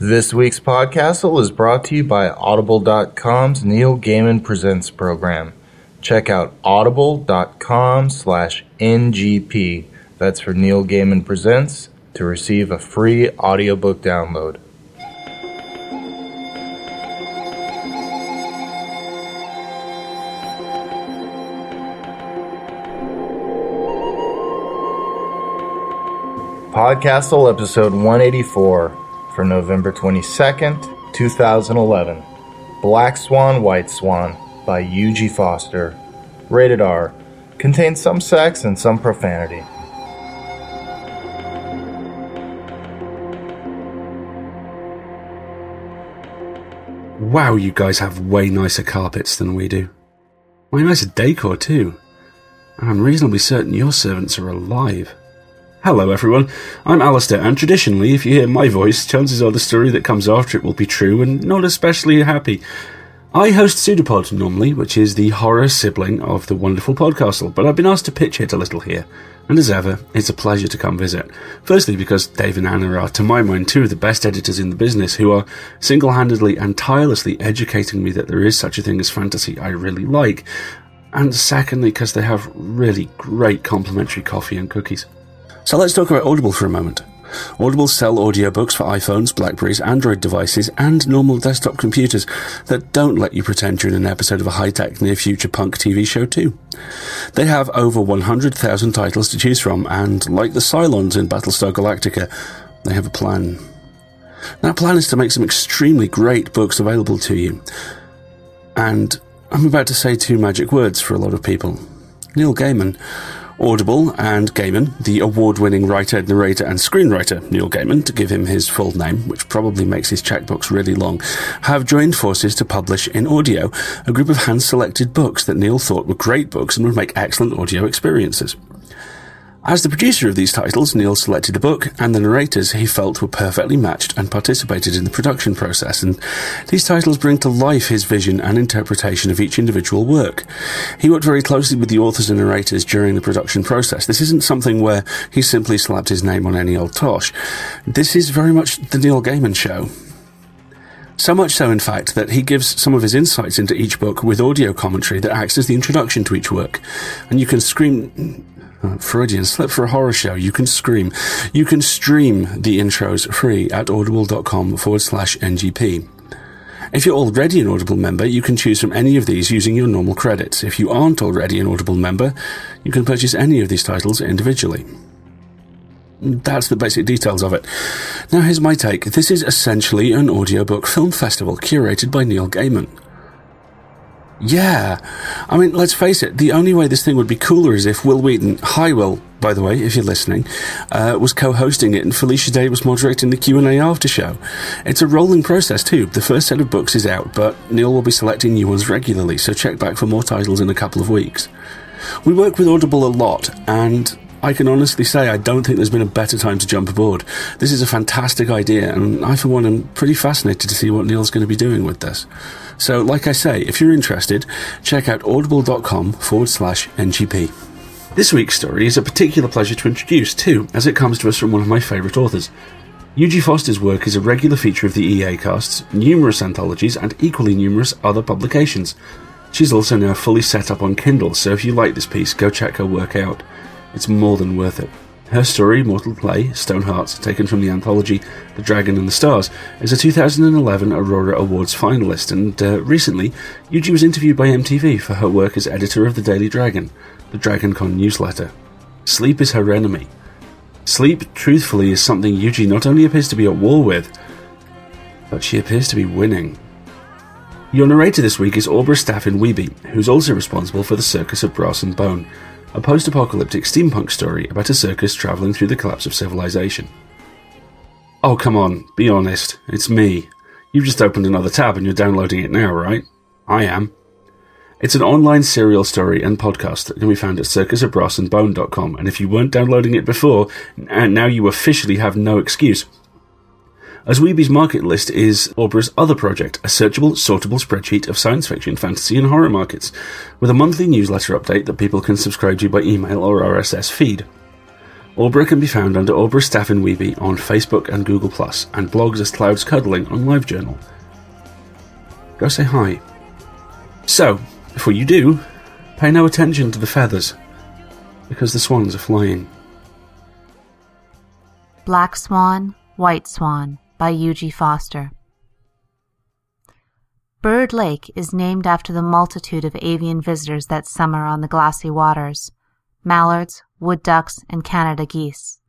This week's Podcastle is brought to you by Audible.com's Neil Gaiman Presents program. Check out audible.com/NGP. That's for Neil Gaiman Presents to receive a free audiobook download. Podcastle episode 184 for November 22nd, 2011. Black Swan, White Swan by Eugie Foster. Rated R. Contains some sex and some profanity. Wow, you guys have way nicer carpets than we do. Way nicer decor too. And I'm reasonably certain your servants are alive. Hello everyone, I'm Alistair, and traditionally if you hear my voice, chances are the story that comes after it will be true and not especially happy. I host Pseudopod normally, which is the horror sibling of the wonderful Podcastle, but I've been asked to pitch it a little here, and as ever, it's a pleasure to come visit. Firstly because Dave and Anna are, to my mind, two of the best editors in the business who are single-handedly and tirelessly educating me that there is such a thing as fantasy I really like, and secondly because they have really great complimentary coffee and cookies. So let's talk about Audible for a moment. Audible sell audiobooks for iPhones, Blackberries, Android devices, and normal desktop computers that don't let you pretend you're in an episode of a high-tech near-future punk TV show too. They have over 100,000 titles to choose from, and like the Cylons in Battlestar Galactica, they have a plan. That plan is to make some extremely great books available to you. And I'm about to say two magic words for a lot of people. Neil Gaiman. Audible and Gaiman, the award-winning writer, narrator and screenwriter Neil Gaiman, to give him his full name, which probably makes his checkbooks really long, have joined forces to publish In Audio, a group of hand-selected books that Neil thought were great books and would make excellent audio experiences. As the producer of these titles, Neil selected the book and the narrators he felt were perfectly matched and participated in the production process, and these titles bring to life his vision and interpretation of each individual work. He worked very closely with the authors and narrators during the production process. This isn't something where he simply slapped his name on any old tosh. This is very much the Neil Gaiman show. So much so, in fact, that he gives some of his insights into each book with audio commentary that acts as the introduction to each work. And you can Freudian slip for a horror show. You can stream the intros free at audible.com/NGP. If you're already an Audible member, you can choose from any of these using your normal credits. If you aren't already an Audible member, you can purchase any of these titles individually. That's the basic details of it. Now here's my take. This is essentially an audiobook film festival curated by Neil Gaiman. Yeah, I mean, let's face it, the only way this thing would be cooler is if Wil Wheaton, hi Wil, by the way, if you're listening, was co-hosting it and Felicia Day was moderating the Q&A after show. It's a rolling process too. The first set of books is out, but Neil will be selecting new ones regularly, so check back for more titles in a couple of weeks. We work with Audible a lot, and I can honestly say I don't think there's been a better time to jump aboard. This is a fantastic idea, and I, for one, am pretty fascinated to see what Neil's going to be doing with this. So, like I say, if you're interested, check out audible.com/NGP. This week's story is a particular pleasure to introduce, too, as it comes to us from one of my favourite authors. Eugie Foster's work is a regular feature of the EA casts, numerous anthologies, and equally numerous other publications. She's also now fully set up on Kindle, so if you like this piece, go check her work out. It's more than worth it. Her story, Mortal Play, Stone Hearts, taken from the anthology The Dragon and the Stars, is a 2011 Aurora Awards finalist, and recently, Eugie was interviewed by MTV for her work as editor of The Daily Dragon, the DragonCon newsletter. Sleep is her enemy. Sleep, truthfully, is something Eugie not only appears to be at war with, but she appears to be winning. Your narrator this week is Aubrey Stafford-Wiebe, who's also responsible for the Circus of Brass and Bone, a post-apocalyptic steampunk story about a circus travelling through the collapse of civilization. Oh, come on, be honest, it's me. You've just opened another tab and you're downloading it now, right? I am. It's an online serial story and podcast that can be found at circusofbrassandbone.com, and if you weren't downloading it before, now you officially have no excuse. As Weeby's market list is Orbra's other project, a searchable, sortable spreadsheet of science fiction, fantasy and horror markets, with a monthly newsletter update that people can subscribe to by email or RSS feed. Orbra can be found under Aubrey Stafford-Wiebe on Facebook and Google+, and blogs as Clouds Cuddling on LiveJournal. Go say hi. So, before you do, pay no attention to the feathers, because the swans are flying. Black Swan, White Swan by Eugie Foster. Bird Lake is named after the multitude of avian visitors that summer on the glassy waters, mallards, wood ducks, and Canada geese.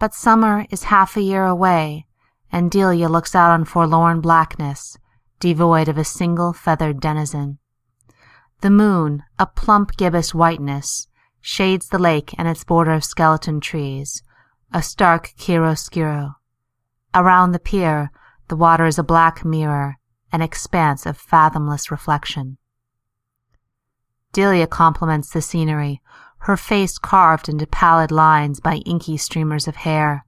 But summer is half a year away, and Delia looks out on forlorn blackness, devoid of a single feathered denizen. The moon, a plump gibbous whiteness, shades the lake and its border of skeleton trees, a stark chiaroscuro. Around the pier, the water is a black mirror, an expanse of fathomless reflection. Delia compliments the scenery, her face carved into pallid lines by inky streamers of hair.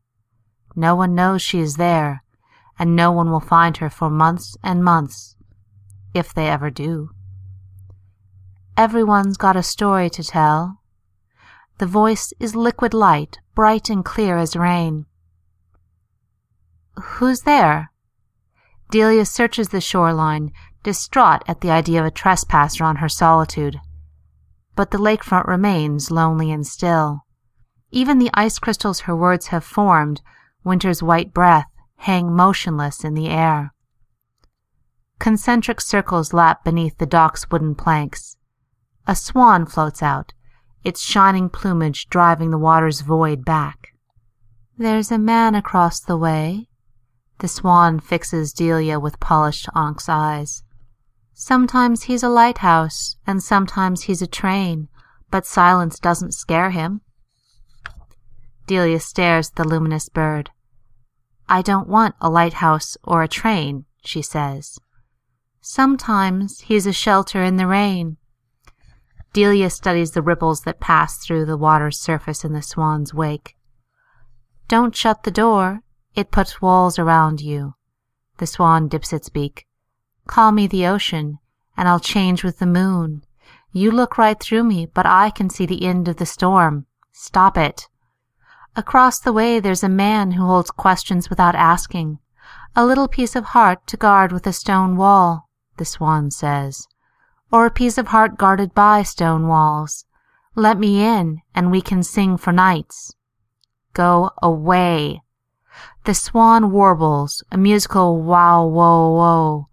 No one knows she is there, and no one will find her for months and months, if they ever do. Everyone's got a story to tell. The voice is liquid light, bright and clear as rain. Who's there? Delia searches the shoreline, distraught at the idea of a trespasser on her solitude. But the lakefront remains lonely and still. Even the ice crystals her words have formed, winter's white breath, hang motionless in the air. Concentric circles lap beneath the dock's wooden planks. A swan floats out, its shining plumage driving the water's void back. There's a man across the way. The swan fixes Delia with polished onyx eyes. Sometimes he's a lighthouse, and sometimes he's a train, but silence doesn't scare him. Delia stares at the luminous bird. I don't want a lighthouse or a train, she says. Sometimes he's a shelter in the rain. Delia studies the ripples that pass through the water's surface in the swan's wake. Don't shut the door. It puts walls around you. The swan dips its beak. Call me the ocean, and I'll change with the moon. You look right through me, but I can see the end of the storm. Stop it. Across the way there's a man who holds questions without asking. A little piece of heart to guard with a stone wall, the swan says, or a piece of heart guarded by stone walls. Let me in, and we can sing for nights. Go away. The swan warbles, a musical wow-wow-wow.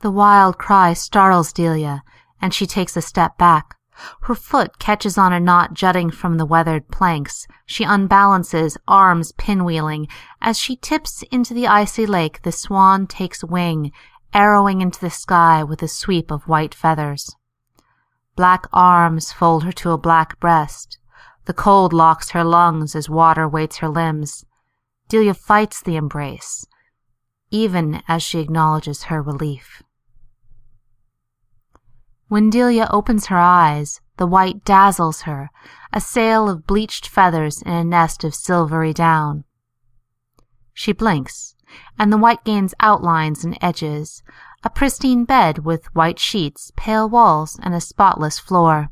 The wild cry startles Delia, and she takes a step back. Her foot catches on a knot jutting from the weathered planks. She unbalances, arms pinwheeling. As she tips into the icy lake, the swan takes wing, arrowing into the sky with a sweep of white feathers. Black arms fold her to a black breast. The cold locks her lungs as water weights her limbs. Delia fights the embrace, even as she acknowledges her relief. When Delia opens her eyes, the white dazzles her, a sail of bleached feathers in a nest of silvery down. She blinks, and the white gains outlines and edges, a pristine bed with white sheets, pale walls, and a spotless floor.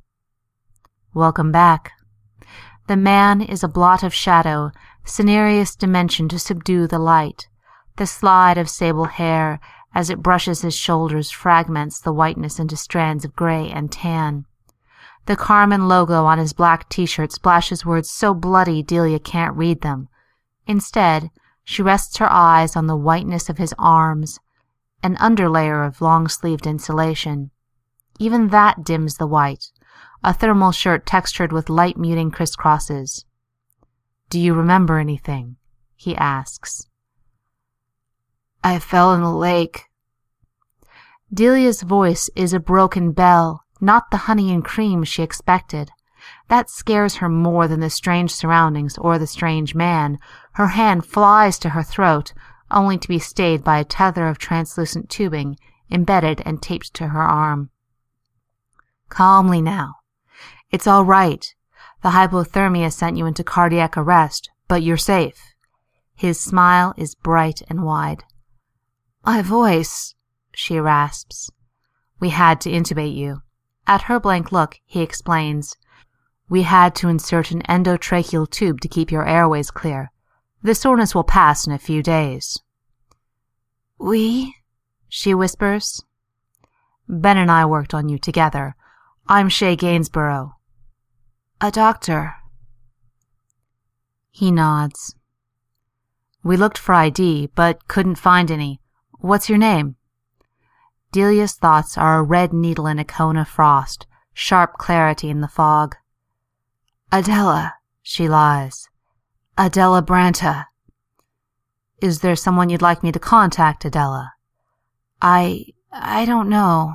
Welcome back. The man is a blot of shadow, cinereous dimension to subdue the light. The slide of sable hair, as it brushes his shoulders, fragments the whiteness into strands of gray and tan. The Carmen logo on his black t-shirt splashes words so bloody Delia can't read them. Instead, she rests her eyes on the whiteness of his arms, an underlayer of long-sleeved insulation. Even that dims the white, a thermal shirt textured with light-muting crisscrosses. Do you remember anything? He asks. I fell in the lake. Delia's voice is a broken bell, not the honey and cream she expected. That scares her more than the strange surroundings or the strange man. Her hand flies to her throat, only to be stayed by a tether of translucent tubing, embedded and taped to her arm. Calmly now. It's all right. The hypothermia sent you into cardiac arrest, but you're safe. His smile is bright and wide. My voice, she rasps. We had to intubate you. At her blank look, he explains. We had to insert an endotracheal tube to keep your airways clear. The soreness will pass in a few days. We? She whispers. Ben and I worked on you together. I'm Shay Gainsborough. A doctor. He nods. We looked for ID, but couldn't find any. What's your name? Delia's thoughts are a red needle in a cone of frost, sharp clarity in the fog. Adela, she lies. Adela Branta. Is there someone you'd like me to contact, Adela? I don't know.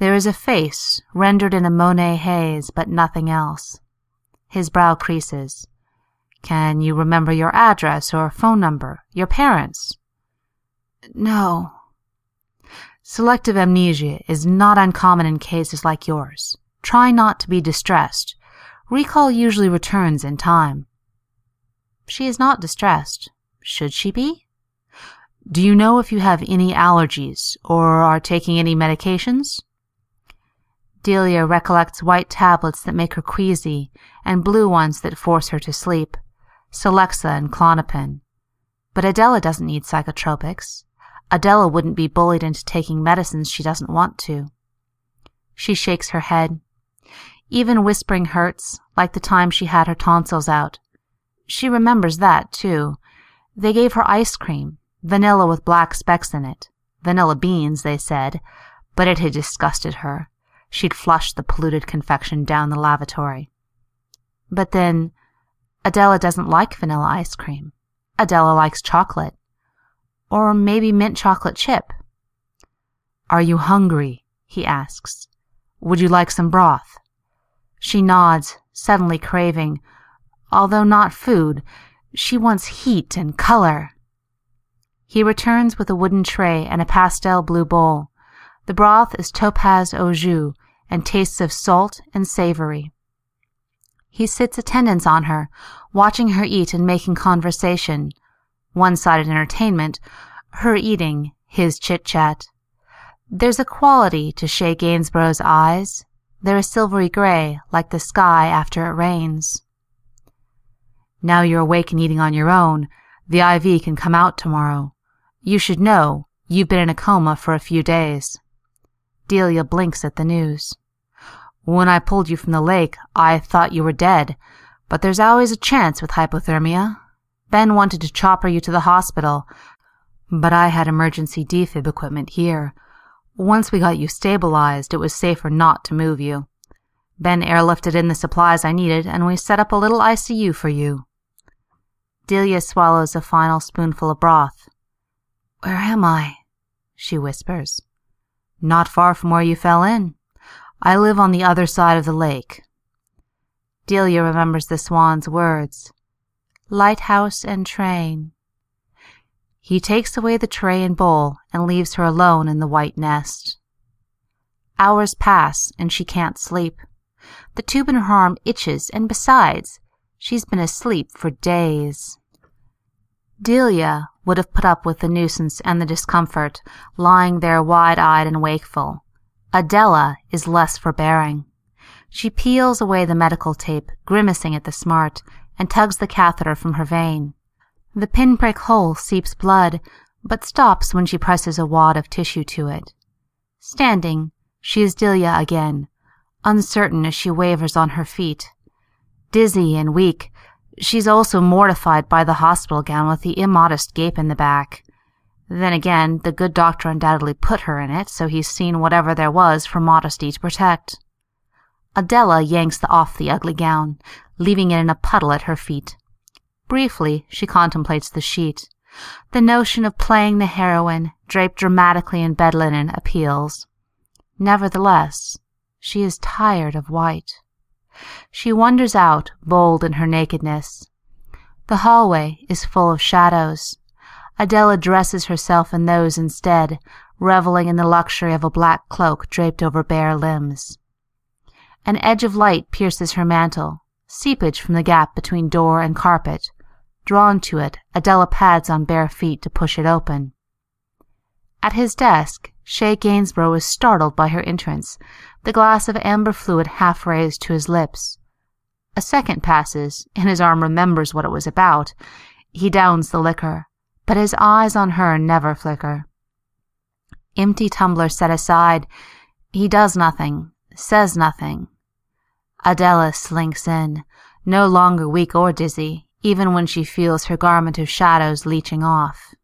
There is a face, rendered in a Monet haze, but nothing else. His brow creases. Can you remember your address or phone number, your parents? No. Selective amnesia is not uncommon in cases like yours. Try not to be distressed. Recall usually returns in time. She is not distressed. Should she be? Do you know if you have any allergies or are taking any medications? Delia recollects white tablets that make her queasy and blue ones that force her to sleep, Celexa and Clonopin. But Adela doesn't need psychotropics. Adela wouldn't be bullied into taking medicines she doesn't want to. She shakes her head. Even whispering hurts, like the time she had her tonsils out. She remembers that, too. They gave her ice cream, vanilla with black specks in it. Vanilla beans, they said, but it had disgusted her. She'd flushed the polluted confection down the lavatory. But then, Adela doesn't like vanilla ice cream. Adela likes chocolate. Or maybe mint chocolate chip. Are you hungry? He asks. Would you like some broth? She nods, suddenly craving. Although not food, she wants heat and color. He returns with a wooden tray and a pastel blue bowl. The broth is topaz au jus and tastes of salt and savory. He sits attendance on her, watching her eat and making conversation. One-sided entertainment, her eating, his chit-chat. There's a quality to Shay Gainsborough's eyes. They're a silvery gray, like the sky after it rains. Now you're awake and eating on your own. The IV can come out tomorrow. You should know. You've been in a coma for a few days. Delia blinks at the news. When I pulled you from the lake, I thought you were dead, but there's always a chance with hypothermia. Ben wanted to chopper you to the hospital, but I had emergency defib equipment here. Once we got you stabilized, it was safer not to move you. Ben airlifted in the supplies I needed, and we set up a little ICU for you. Delia swallows a final spoonful of broth. Where am I? She whispers. Not far from where you fell in. I live on the other side of the lake. Delia remembers the swan's words. Lighthouse and train. He takes away the tray and bowl and leaves her alone in the white nest. Hours pass and she can't sleep. The tube in her arm itches, and besides, she's been asleep for days. Delia would have put up with the nuisance and the discomfort, lying there wide-eyed and wakeful. Adela is less forbearing. She peels away the medical tape, grimacing at the smart, and tugs the catheter from her vein. The pinprick hole seeps blood, but stops when she presses a wad of tissue to it. Standing, she is Delia again, uncertain as she wavers on her feet. Dizzy and weak, she's also mortified by the hospital gown with the immodest gape in the back. Then again, the good doctor undoubtedly put her in it, so he's seen whatever there was for modesty to protect. Adela yanks off the ugly gown, leaving it in a puddle at her feet. Briefly, she contemplates the sheet. The notion of playing the heroine, draped dramatically in bed linen, appeals. Nevertheless, she is tired of white. She wanders out, bold in her nakedness. The hallway is full of shadows. Adela dresses herself in those instead, reveling in the luxury of a black cloak draped over bare limbs. An edge of light pierces her mantle, seepage from the gap between door and carpet. Drawn to it, Adela pads on bare feet to push it open. At his desk, Shay Gainsborough is startled by her entrance, the glass of amber fluid half raised to his lips. A second passes, and his arm remembers what it was about. He downs the liquor, but his eyes on her never flicker. Empty tumbler set aside, he does nothing, says nothing. Adela slinks in, no longer weak or dizzy, even when she feels her garment of shadows leeching off.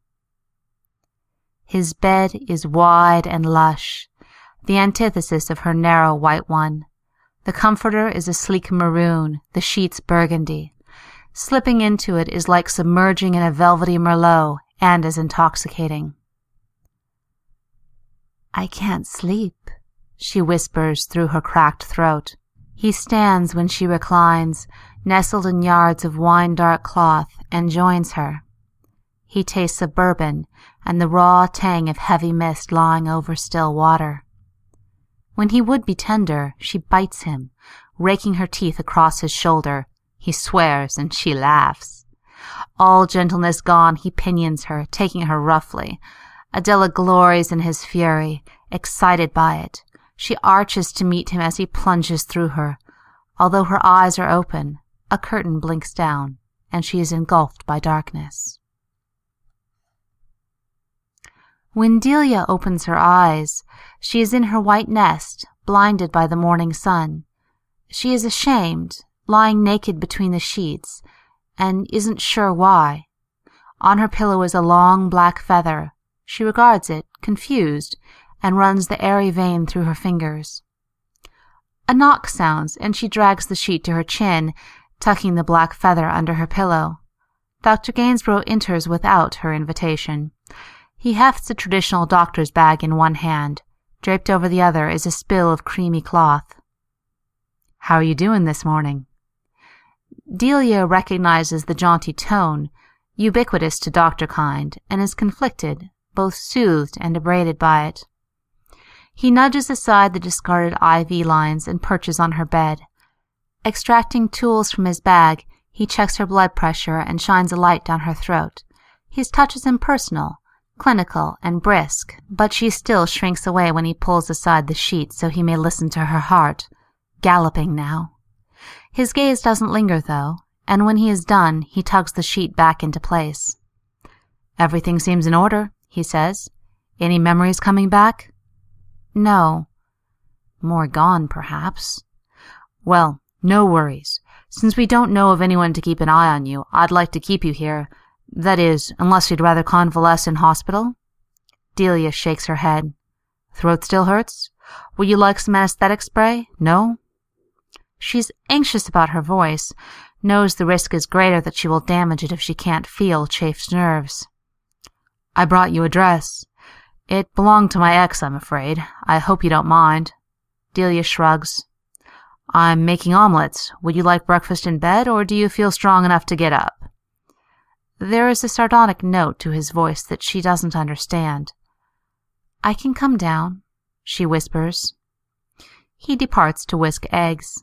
His bed is wide and lush, the antithesis of her narrow white one. The comforter is a sleek maroon, the sheets burgundy. Slipping into it is like submerging in a velvety Merlot, and is intoxicating. "I can't sleep," she whispers through her cracked throat. He stands when she reclines, nestled in yards of wine-dark cloth, and joins her. He tastes of bourbon and the raw tang of heavy mist lying over still water. When he would be tender, she bites him, raking her teeth across his shoulder. He swears, and she laughs. All gentleness gone, he pinions her, taking her roughly. Adela glories in his fury, excited by it. She arches to meet him as he plunges through her. Although her eyes are open, a curtain blinks down, and she is engulfed by darkness. When Delia opens her eyes, she is in her white nest, blinded by the morning sun. She is ashamed, lying naked between the sheets, and isn't sure why. On her pillow is a long black feather. She regards it, confused, and runs the airy vein through her fingers. A knock sounds, and she drags the sheet to her chin, tucking the black feather under her pillow. Dr. Gainsborough enters without her invitation. He hefts a traditional doctor's bag in one hand. Draped over the other is a spill of creamy cloth. "How are you doing this morning?" Delia recognizes the jaunty tone, ubiquitous to doctor kind, and is conflicted, both soothed and abraded by it. He nudges aside the discarded IV lines and perches on her bed. Extracting tools from his bag, he checks her blood pressure and shines a light down her throat. His touch is impersonal, clinical and brisk, but she still shrinks away when he pulls aside the sheet so he may listen to her heart, galloping now. His gaze doesn't linger, though, and when he is done, he tugs the sheet back into place. "Everything seems in order," he says. "Any memories coming back?" "No." "More gone, perhaps." "Well, no worries. Since we don't know of anyone to keep an eye on you, I'd like to keep you here. That is, unless you'd rather convalesce in hospital?" Delia shakes her head. "Throat still hurts? Would you like some anesthetic spray? No?" She's anxious about her voice, knows the risk is greater that she will damage it if she can't feel chafed nerves. "I brought you a dress. It belonged to my ex, I'm afraid. I hope you don't mind." Delia shrugs. "I'm making omelets. Would you like breakfast in bed, or do you feel strong enough to get up?" There is a sardonic note to his voice that she doesn't understand. "I can come down," she whispers. He departs to whisk eggs.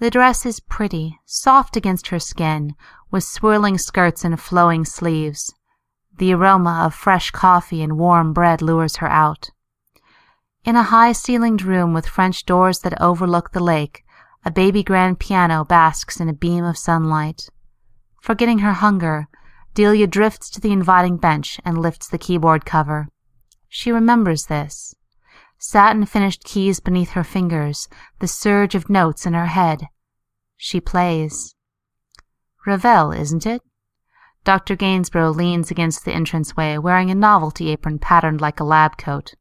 The dress is pretty, soft against her skin, with swirling skirts and flowing sleeves. The aroma of fresh coffee and warm bread lures her out. In a high-ceilinged room with French doors that overlook the lake, a baby grand piano basks in a beam of sunlight. Forgetting her hunger, Delia drifts to the inviting bench and lifts the keyboard cover. She remembers this. Satin-finished keys beneath her fingers, the surge of notes in her head. She plays. Ravel, isn't it? Dr. Gainsborough leans against the entranceway, wearing a novelty apron patterned like a lab coat.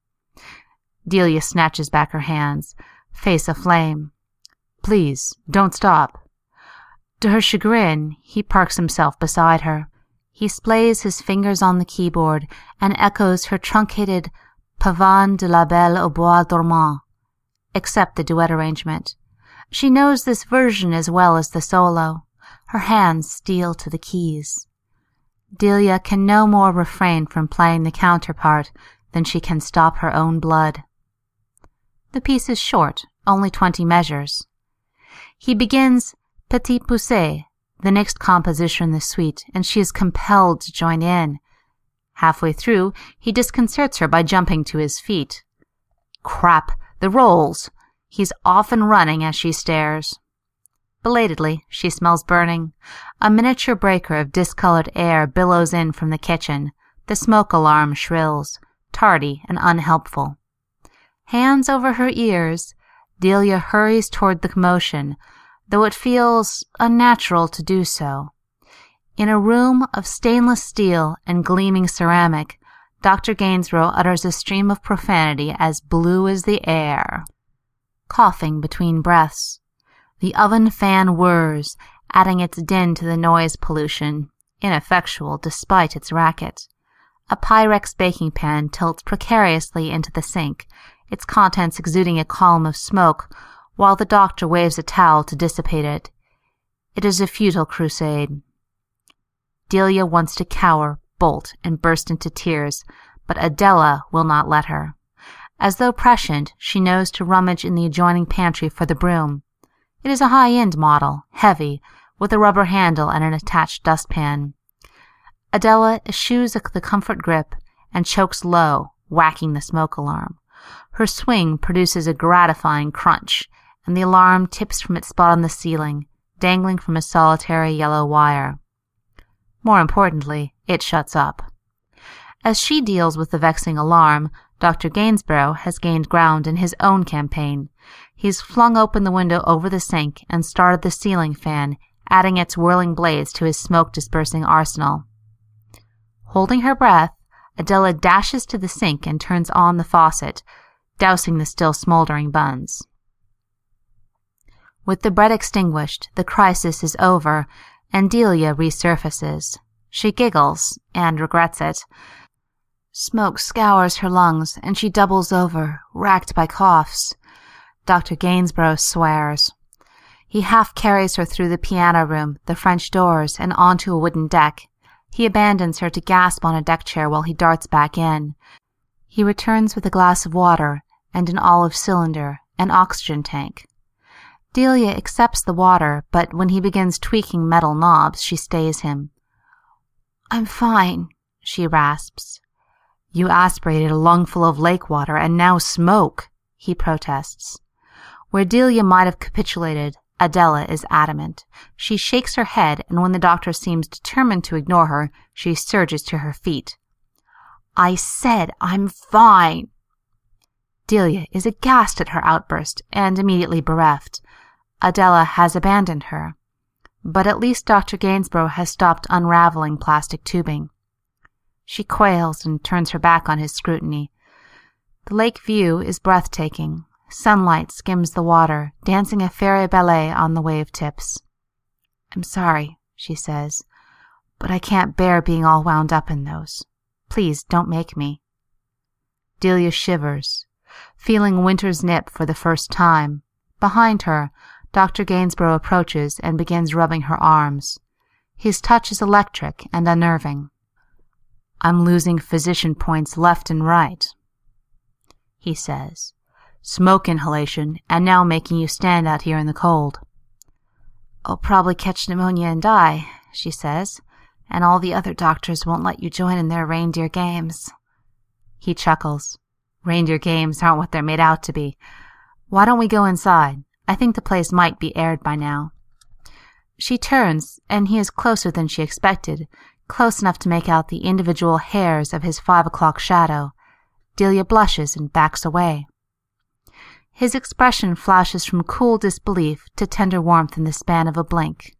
Delia snatches back her hands, face aflame. "Please, don't stop." To her chagrin, he parks himself beside her. He splays his fingers on the keyboard and echoes her truncated Pavane de la Belle au Bois Dormant, except the duet arrangement. She knows this version as well as the solo. Her hands steal to the keys. Delia can no more refrain from playing the counterpart than she can stop her own blood. The piece is short, only 20 measures. He begins Petit Pousse, the next composition in the suite, and she is compelled to join in. Halfway through, he disconcerts her by jumping to his feet. Crap, the rolls! He's off and running as she stares. Belatedly, she smells burning. A miniature breaker of discolored air billows in from the kitchen. The smoke alarm shrills, tardy and unhelpful. Hands over her ears, Delia hurries toward the commotion, though it feels unnatural to do so. In a room of stainless steel and gleaming ceramic, Dr. Gainsborough utters a stream of profanity as blue as the air, coughing between breaths. The oven fan whirs, adding its din to the noise pollution, ineffectual despite its racket. A Pyrex baking pan tilts precariously into the sink, its contents exuding a column of smoke, while the doctor waves a towel to dissipate it. It is a futile crusade. Delia wants to cower, bolt, and burst into tears, but Adela will not let her. As though prescient, she knows to rummage in the adjoining pantry for the broom. It is a high-end model, heavy, with a rubber handle and an attached dustpan. Adela eschews the comfort grip and chokes low, whacking the smoke alarm. Her swing produces a gratifying crunch, and the alarm tips from its spot on the ceiling, dangling from a solitary yellow wire. More importantly, it shuts up. As she deals with the vexing alarm, Dr. Gainsborough has gained ground in his own campaign. He's flung open the window over the sink and started the ceiling fan, adding its whirling blades to his smoke-dispersing arsenal. Holding her breath, Adela dashes to the sink and turns on the faucet, dousing the still smoldering buns. With the bread extinguished, the crisis is over, and Delia resurfaces. She giggles, and regrets it. Smoke scours her lungs, and she doubles over, racked by coughs. Dr. Gainsborough swears. He half-carries her through the piano room, the French doors, and onto a wooden deck. He abandons her to gasp on a deck chair while he darts back in. He returns with a glass of water, and an olive cylinder, an oxygen tank. Delia accepts the water, but when he begins tweaking metal knobs, she stays him. "I'm fine," she rasps. "You aspirated a lungful of lake water, and now smoke," he protests. Where Delia might have capitulated, Adela is adamant. She shakes her head, and when the doctor seems determined to ignore her, she surges to her feet. "I said I'm fine!" Delia is aghast at her outburst, and immediately bereft. Adela has abandoned her. But at least Dr. Gainsborough has stopped unraveling plastic tubing. She quails and turns her back on his scrutiny. The lake view is breathtaking. Sunlight skims the water, dancing a fairy ballet on the wave tips. "I'm sorry," she says, "but I can't bear being all wound up in those. Please don't make me." Delia shivers, feeling winter's nip for the first time. Behind her, Dr. Gainsborough approaches and begins rubbing her arms. His touch is electric and unnerving. "I'm losing physician points left and right," he says. "Smoke inhalation, and now making you stand out here in the cold." "I'll probably catch pneumonia and die," she says, "and all the other doctors won't let you join in their reindeer games." He chuckles. "Reindeer games aren't what they're made out to be. Why don't we go inside? I think the place might be aired by now." She turns, and he is closer than she expected, close enough to make out the individual hairs of his 5 o'clock shadow. Delia blushes and backs away. His expression flashes from cool disbelief to tender warmth in the span of a blink.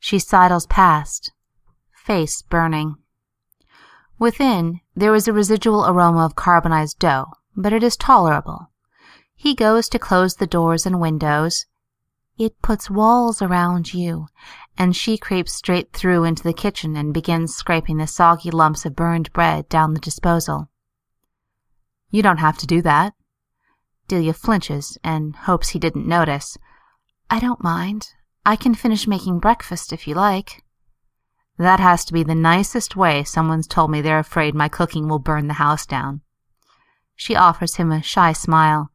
She sidles past, face burning. Within, there is a residual aroma of carbonized dough, but it is tolerable. He goes to close the doors and windows. "It puts walls around you," and she creeps straight through into the kitchen and begins scraping the soggy lumps of burned bread down the disposal. "You don't have to do that." Delia flinches and hopes he didn't notice. "I don't mind. I can finish making breakfast if you like." "That has to be the nicest way. Someone's told me they're afraid my cooking will burn the house down." She offers him a shy smile.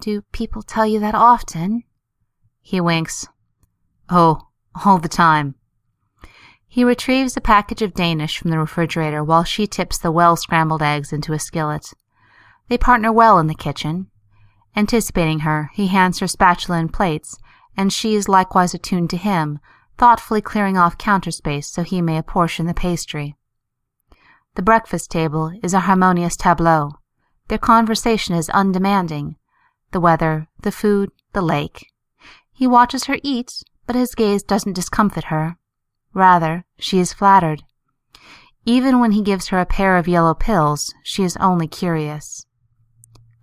"Do people tell you that often?" He winks. "Oh, all the time." He retrieves a package of Danish from the refrigerator while she tips the well-scrambled eggs into a skillet. They partner well in the kitchen. Anticipating her, he hands her spatula and plates, and she is likewise attuned to him, thoughtfully clearing off counterspace so he may apportion the pastry. The breakfast table is a harmonious tableau. Their conversation is undemanding. The weather, the food, the lake. He watches her eat, but his gaze doesn't discomfit her. Rather, she is flattered. Even when he gives her a pair of yellow pills, she is only curious.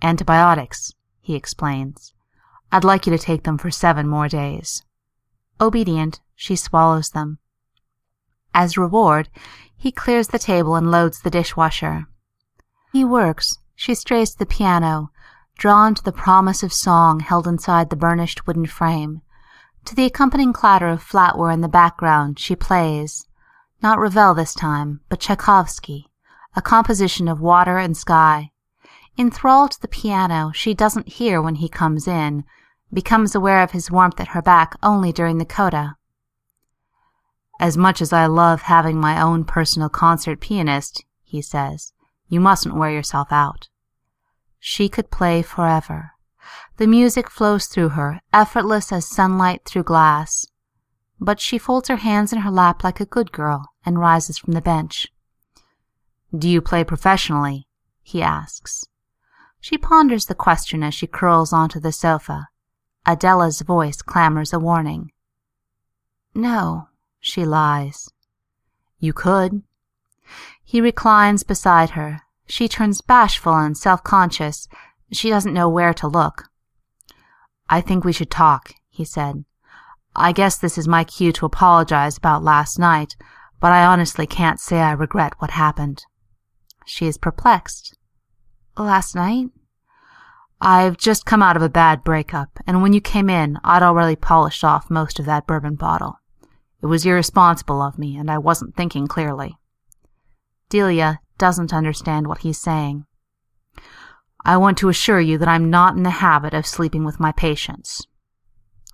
"Antibiotics," he explains. "I'd like you to take them for 7 more days." Obedient, she swallows them. As reward, he clears the table and loads the dishwasher. He works. She strays to the piano, drawn to the promise of song held inside the burnished wooden frame. To the accompanying clatter of flatware in the background, she plays. Not Ravel this time, but Tchaikovsky, a composition of water and sky. Enthralled to the piano, she doesn't hear when he comes in, becomes aware of his warmth at her back only during the coda. "As much as I love having my own personal concert pianist," he says, "you mustn't wear yourself out." She could play forever. The music flows through her, effortless as sunlight through glass. But she folds her hands in her lap like a good girl and rises from the bench. "Do you play professionally?" he asks. She ponders the question as she curls onto the sofa. Adela's voice clamors a warning. "No," she lies. "You could." He reclines beside her. She turns bashful and self-conscious. She doesn't know where to look. "I think we should talk," he said. "I guess this is my cue to apologize about last night, but I honestly can't say I regret what happened." She is perplexed. "Last night?" "I've just come out of a bad breakup, and when you came in, I'd already polished off most of that bourbon bottle. It was irresponsible of me, and I wasn't thinking clearly." Delia doesn't understand what he's saying. "I want to assure you that I'm not in the habit of sleeping with my patients.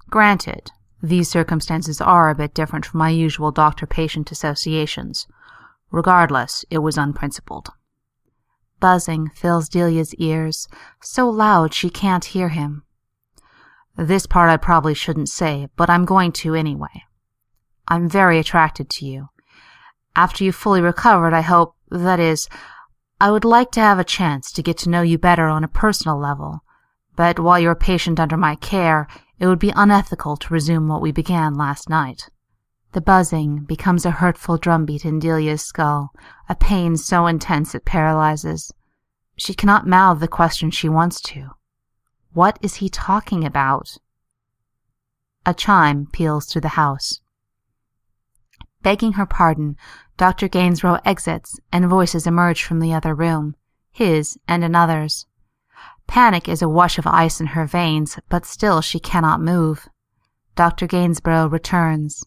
Granted, these circumstances are a bit different from my usual doctor-patient associations. Regardless, it was unprincipled." Buzzing fills Delia's ears, so loud she can't hear him. "This part I probably shouldn't say, but I'm going to anyway. I'm very attracted to you. After you've fully recovered, I hope, that is, I would like to have a chance to get to know you better on a personal level. But while you're a patient under my care, it would be unethical to resume what we began last night." The buzzing becomes a hurtful drumbeat in Delia's skull, a pain so intense it paralyzes. She cannot mouth the question she wants to. What is he talking about? A chime peals through the house. Begging her pardon, Dr. Gainsborough exits, and voices emerge from the other room, his and another's. Panic is a wash of ice in her veins, but still she cannot move. Dr. Gainsborough returns.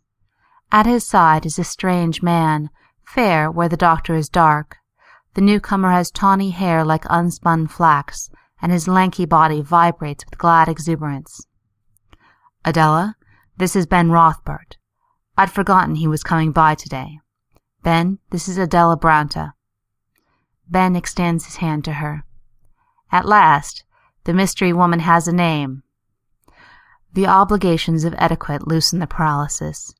At his side is a strange man, fair where the doctor is dark. The newcomer has tawny hair like unspun flax, and his lanky body vibrates with glad exuberance. "Adela, this is Ben Rothbard. I'd forgotten he was coming by today. Ben, this is Adela Branta." Ben extends his hand to her. At last, the mystery woman has a name. The obligations of etiquette loosen the paralysis.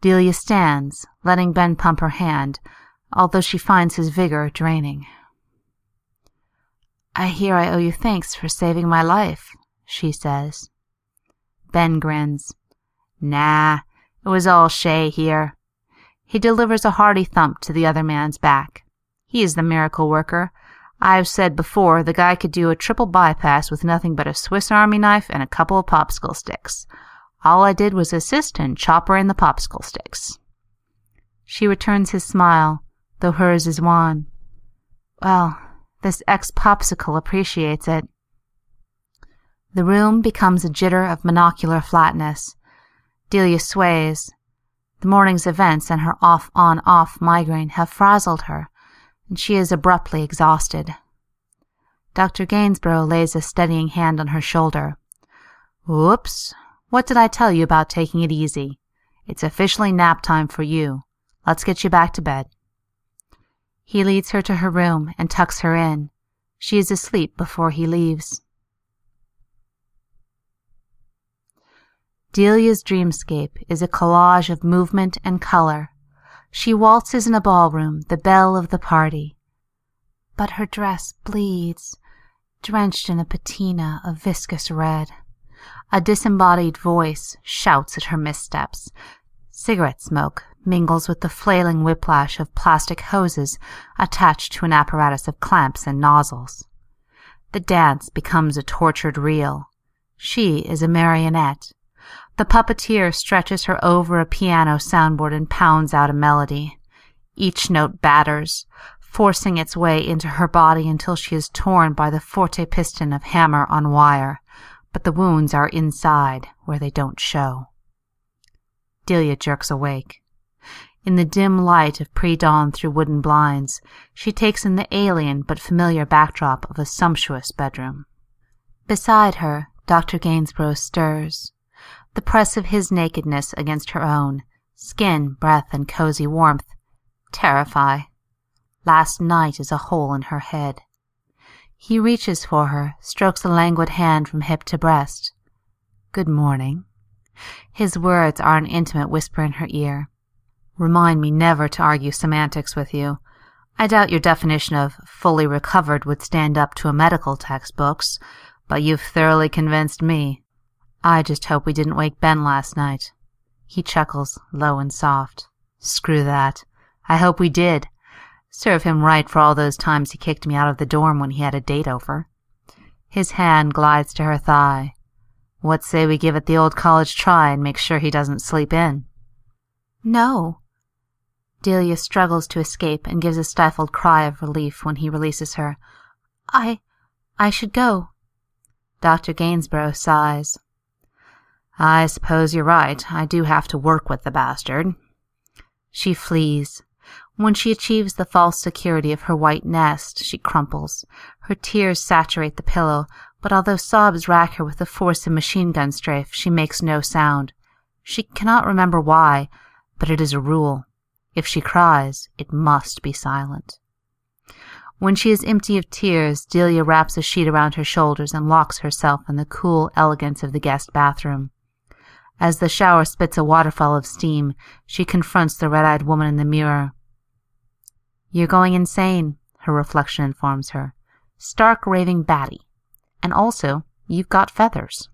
Delia stands, letting Ben pump her hand, although she finds his vigor draining. "I hear I owe you thanks for saving my life," she says. Ben grins. "Nah, it was all Shay here." He delivers a hearty thump to the other man's back. He is the miracle worker. I've said before the guy could do a triple bypass with nothing but a Swiss Army knife and a couple of popsicle sticks. All I did was assist and chop her in the popsicle sticks. She returns his smile, though hers is wan. Well, this ex-popsicle appreciates it. The room becomes a jitter of monocular flatness. Delia sways. The morning's events and her off-on-off migraine have frazzled her, and she is abruptly exhausted. Dr. Gainsborough lays a steadying hand on her shoulder. "Whoops! What did I tell you about taking it easy? It's officially nap time for you. Let's get you back to bed." He leads her to her room and tucks her in. She is asleep before he leaves. Delia's dreamscape is a collage of movement and color. She waltzes in a ballroom, the belle of the party. But her dress bleeds, drenched in a patina of viscous red. A disembodied voice shouts at her missteps. Cigarette smoke mingles with the flailing whiplash of plastic hoses attached to an apparatus of clamps and nozzles. The dance becomes a tortured reel. She is a marionette. The puppeteer stretches her over a piano soundboard and pounds out a melody. Each note batters, forcing its way into her body until she is torn by the forte piston of hammer on wire, but the wounds are inside where they don't show. Delia jerks awake. In the dim light of pre-dawn through wooden blinds, she takes in the alien but familiar backdrop of a sumptuous bedroom. Beside her, Dr. Gainsborough stirs, the press of his nakedness against her own, skin, breath, and cozy warmth, terrify. Last night is a hole in her head. He reaches for her, strokes a languid hand from hip to breast. Good morning. His words are an intimate whisper in her ear. Remind me never to argue semantics with you. I doubt your definition of fully recovered would stand up to a medical textbook's, but you've thoroughly convinced me. I just hope we didn't wake Ben last night. He chuckles, low and soft. Screw that. I hope we did. Serve him right for all those times he kicked me out of the dorm when he had a date over. His hand glides to her thigh. What say we give it the old college try and make sure he doesn't sleep in? No. Delia struggles to escape and gives a stifled cry of relief when he releases her. I should go. Dr. Gainsborough sighs. I suppose you're right. I do have to work with the bastard. She flees. When she achieves the false security of her white nest, she crumples. Her tears saturate the pillow, but although sobs rack her with the force of machine-gun strafe, she makes no sound. She cannot remember why, but it is a rule. If she cries, it must be silent. When she is empty of tears, Delia wraps a sheet around her shoulders and locks herself in the cool elegance of the guest bathroom. As the shower spits a waterfall of steam, she confronts the red-eyed woman in the mirror. You're going insane, her reflection informs her. Stark raving batty. And also, you've got feathers.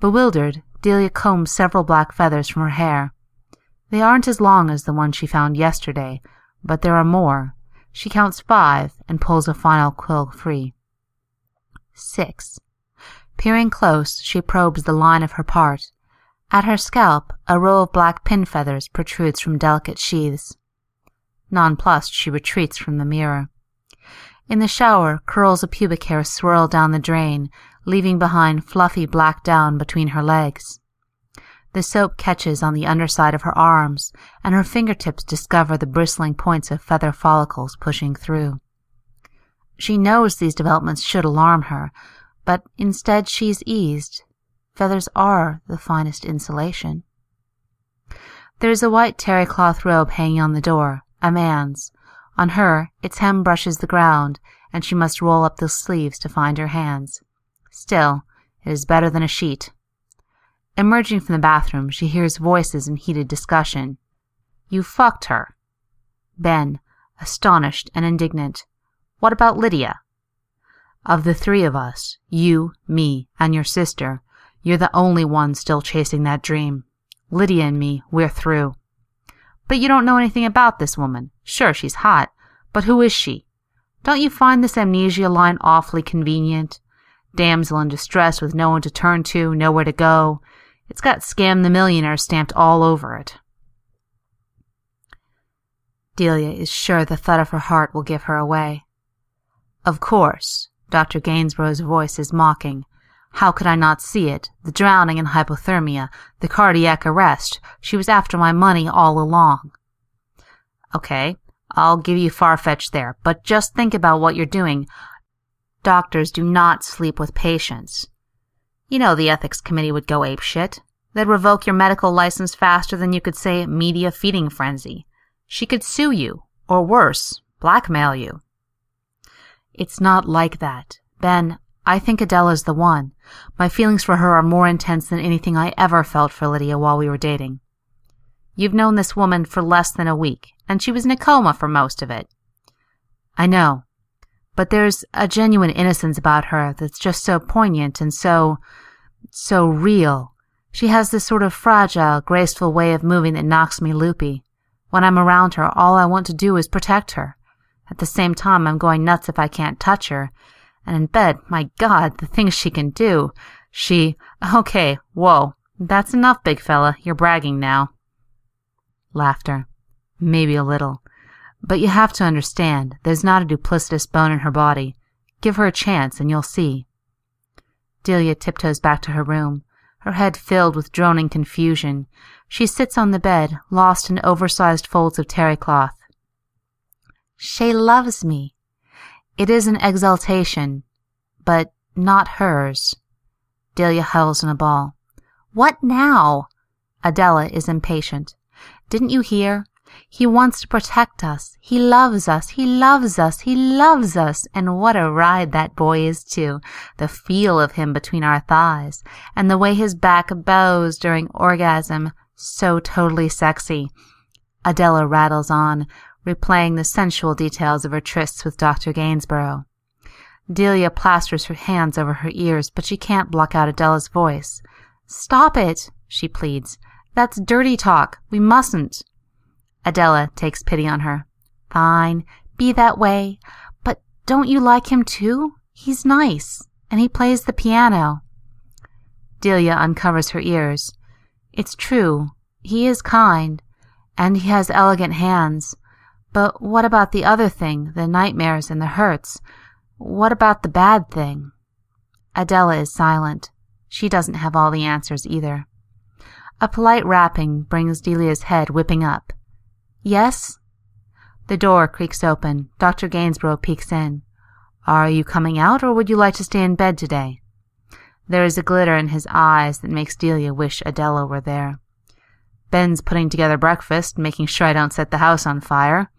Bewildered, Delia combs several black feathers from her hair. They aren't as long as the one she found yesterday, but there are more. She counts 5 and pulls a final quill free. 6. Peering close, she probes the line of her part. At her scalp, a row of black pin feathers protrudes from delicate sheaths. Nonplussed, she retreats from the mirror. In the shower, curls of pubic hair swirl down the drain, leaving behind fluffy black down between her legs. The soap catches on the underside of her arms, and her fingertips discover the bristling points of feather follicles pushing through. She knows these developments should alarm her, but instead she's eased. Feathers are the finest insulation. There's a white terry cloth robe hanging on the door, a man's. On her, its hem brushes the ground, and she must roll up the sleeves to find her hands. Still, it is better than a sheet. Emerging from the bathroom, she hears voices in heated discussion. You fucked her. Ben, astonished and indignant. What about Lydia? Of the three of us, you, me, and your sister, you're the only one still chasing that dream. Lydia and me, we're through. But you don't know anything about this woman. Sure, she's hot, but who is she? Don't you find this amnesia line awfully convenient? Damsel in distress with no one to turn to, nowhere to go. It's got Scam the Millionaire stamped all over it. Delia is sure the thud of her heart will give her away. Of course, Dr. Gainsborough's voice is mocking. How could I not see it? The drowning and hypothermia, the cardiac arrest. She was after my money all along. Okay, I'll give you far-fetched there, but just think about what you're doing. Doctors do not sleep with patients. You know the ethics committee would go apeshit. They'd revoke your medical license faster than you could say media feeding frenzy. She could sue you, or worse, blackmail you. It's not like that. Ben, I think Adele is the one. My feelings for her are more intense than anything I ever felt for Lydia while we were dating. You've known this woman for less than a week, and she was in a coma for most of it. I know, but there's a genuine innocence about her that's just so poignant and so real. She has this sort of fragile, graceful way of moving that knocks me loopy. When I'm around her, all I want to do is protect her. At the same time, I'm going nuts if I can't touch her. And in bed, my God, the things she can do. Okay, whoa, that's enough, big fella. You're bragging now. Laughter. Maybe a little. But you have to understand, there's not a duplicitous bone in her body. Give her a chance and you'll see. Delia tiptoes back to her room, her head filled with droning confusion. She sits on the bed, lost in oversized folds of terry cloth. She loves me. It is an exaltation, but not hers. Delia howls in a ball. What now? Adela is impatient. Didn't you hear? He wants to protect us. He loves us. He loves us. He loves us. And what a ride that boy is too. The feel of him between our thighs and the way his back bows during orgasm. So totally sexy. Adela rattles on, replaying the sensual details of her trysts with Dr. Gainsborough. Delia plasters her hands over her ears, but she can't block out Adela's voice. Stop it, she pleads. That's dirty talk. We mustn't. Adela takes pity on her. Fine, be that way. But don't you like him too? He's nice, and he plays the piano. Delia uncovers her ears. It's true. He is kind, and he has elegant hands. But what about the other thing, the nightmares and the hurts? What about the bad thing? Adela is silent. She doesn't have all the answers either. A polite rapping brings Delia's head whipping up. Yes? The door creaks open. Dr. Gainsborough peeks in. Are you coming out, or would you like to stay in bed today? There is a glitter in his eyes that makes Delia wish Adela were there. Ben's putting together breakfast, making sure I don't set the house on fire.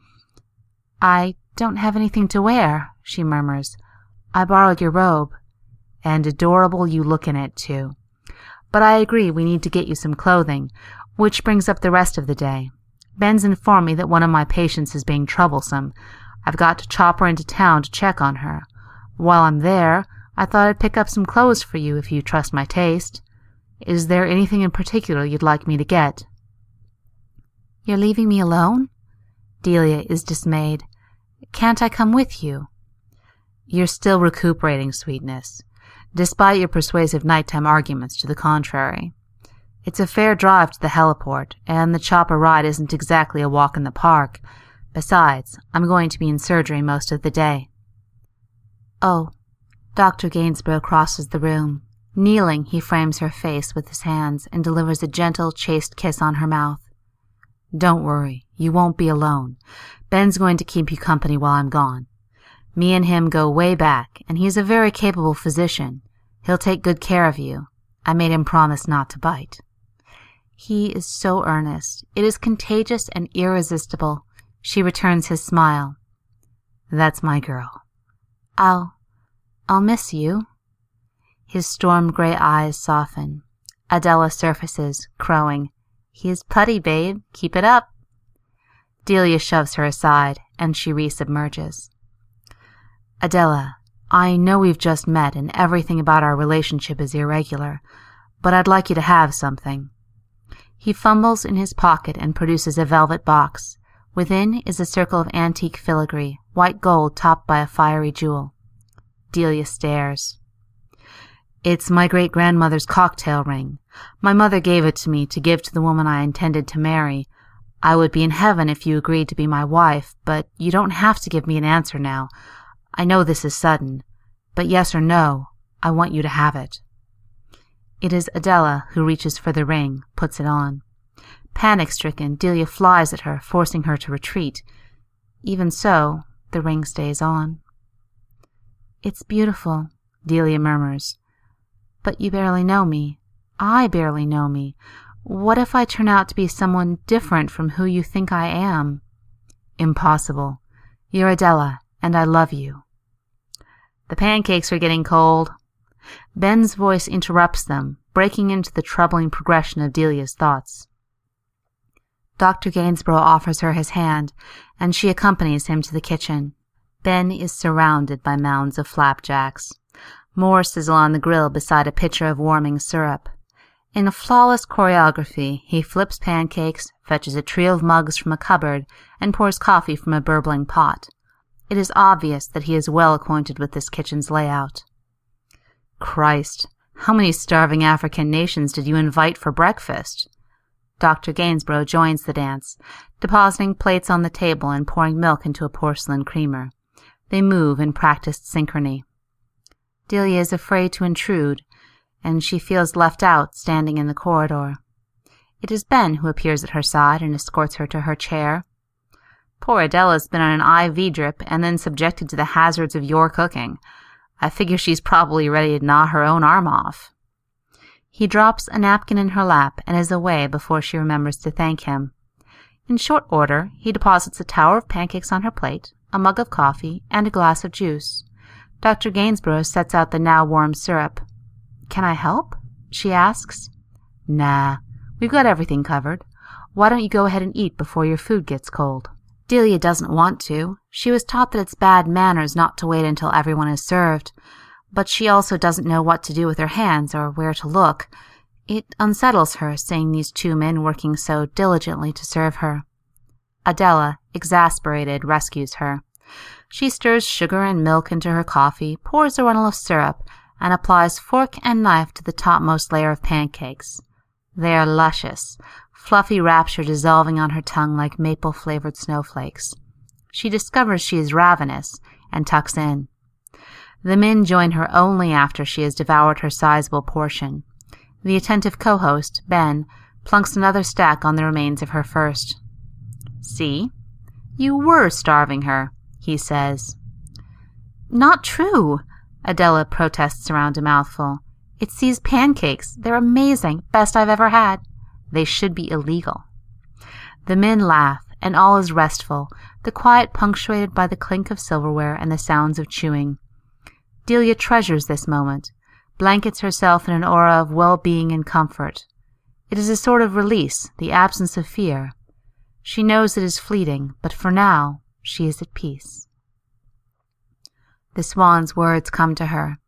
I don't have anything to wear, she murmurs. I borrowed your robe. And adorable you look in it, too. But I agree we need to get you some clothing, which brings up the rest of the day. Ben's informed me that one of my patients is being troublesome. I've got to chop her into town to check on her. While I'm there, I thought I'd pick up some clothes for you if you trust my taste. Is there anything in particular you'd like me to get? You're leaving me alone? Delia is dismayed. Can't I come with you? You're still recuperating, sweetness, despite your persuasive nighttime arguments to the contrary. It's a fair drive to the heliport, and the chopper ride isn't exactly a walk in the park. Besides, I'm going to be in surgery most of the day. Oh, Dr. Gainsborough crosses the room. Kneeling, he frames her face with his hands and delivers a gentle, chaste kiss on her mouth. Don't worry, you won't be alone. Ben's going to keep you company while I'm gone. Me and him go way back, and he's a very capable physician. He'll take good care of you. I made him promise not to bite. He is so earnest. It is contagious and irresistible. She returns his smile. That's my girl. I'll miss you. His storm-gray eyes soften. Adela surfaces, crowing. He is putty, babe. Keep it up. Delia shoves her aside, and she resubmerges. Adela, I know we've just met, and everything about our relationship is irregular, but I'd like you to have something. He fumbles in his pocket and produces a velvet box. Within is a circle of antique filigree, white gold topped by a fiery jewel. Delia stares. It's my great-grandmother's cocktail ring. My mother gave it to me to give to the woman I intended to marry. I would be in heaven if you agreed to be my wife, but you don't have to give me an answer now. I know this is sudden, but yes or no, I want you to have it. It is Adela who reaches for the ring, puts it on. Panic-stricken, Delia flies at her, forcing her to retreat. Even so, the ring stays on. It's beautiful, Delia murmurs. But you barely know me. I barely know me. What if I turn out to be someone different from who you think I am? Impossible. You're Adela, and I love you. The pancakes are getting cold, Ben's voice interrupts them, breaking into the troubling progression of Delia's thoughts. Dr. Gainsborough offers her his hand, and she accompanies him to the kitchen. Ben is surrounded by mounds of flapjacks. More sizzle on the grill beside a pitcher of warming syrup. In a flawless choreography, he flips pancakes, fetches a trio of mugs from a cupboard, and pours coffee from a burbling pot. It is obvious that he is well acquainted with this kitchen's layout. Christ, how many starving African nations did you invite for breakfast? Dr. Gainsborough joins the dance, depositing plates on the table and pouring milk into a porcelain creamer. They move in practiced synchrony. Delia is afraid to intrude, and she feels left out standing in the corridor. It is Ben who appears at her side and escorts her to her chair. Poor Adela's been on an IV drip and then subjected to the hazards of your cooking. I figure she's probably ready to gnaw her own arm off. He drops a napkin in her lap and is away before she remembers to thank him. In short order, he deposits a tower of pancakes on her plate, a mug of coffee, and a glass of juice. Dr. Gainsborough sets out the now warm syrup. "Can I help?" she asks. "Nah, we've got everything covered. Why don't you go ahead and eat before your food gets cold?" Delia doesn't want to. She was taught that it's bad manners not to wait until everyone is served. But she also doesn't know what to do with her hands or where to look. It unsettles her, seeing these two men working so diligently to serve her. Adela, exasperated, rescues her. She stirs sugar and milk into her coffee, pours a runnel of syrup, and applies fork and knife to the topmost layer of pancakes. They are luscious, fluffy rapture dissolving on her tongue like maple-flavored snowflakes. She discovers she is ravenous and tucks in. The men join her only after she has devoured her sizable portion. The attentive co-host, Ben, plunks another stack on the remains of her first. "See? You were starving her," he says. "Not true," Adela protests around a mouthful. "It's these pancakes. They're amazing. Best I've ever had. They should be illegal." The men laugh, and all is restful, the quiet punctuated by the clink of silverware and the sounds of chewing. Delia treasures this moment, blankets herself in an aura of well-being and comfort. It is a sort of release, the absence of fear. She knows it is fleeting, but for now she is at peace. The swan's words come to her.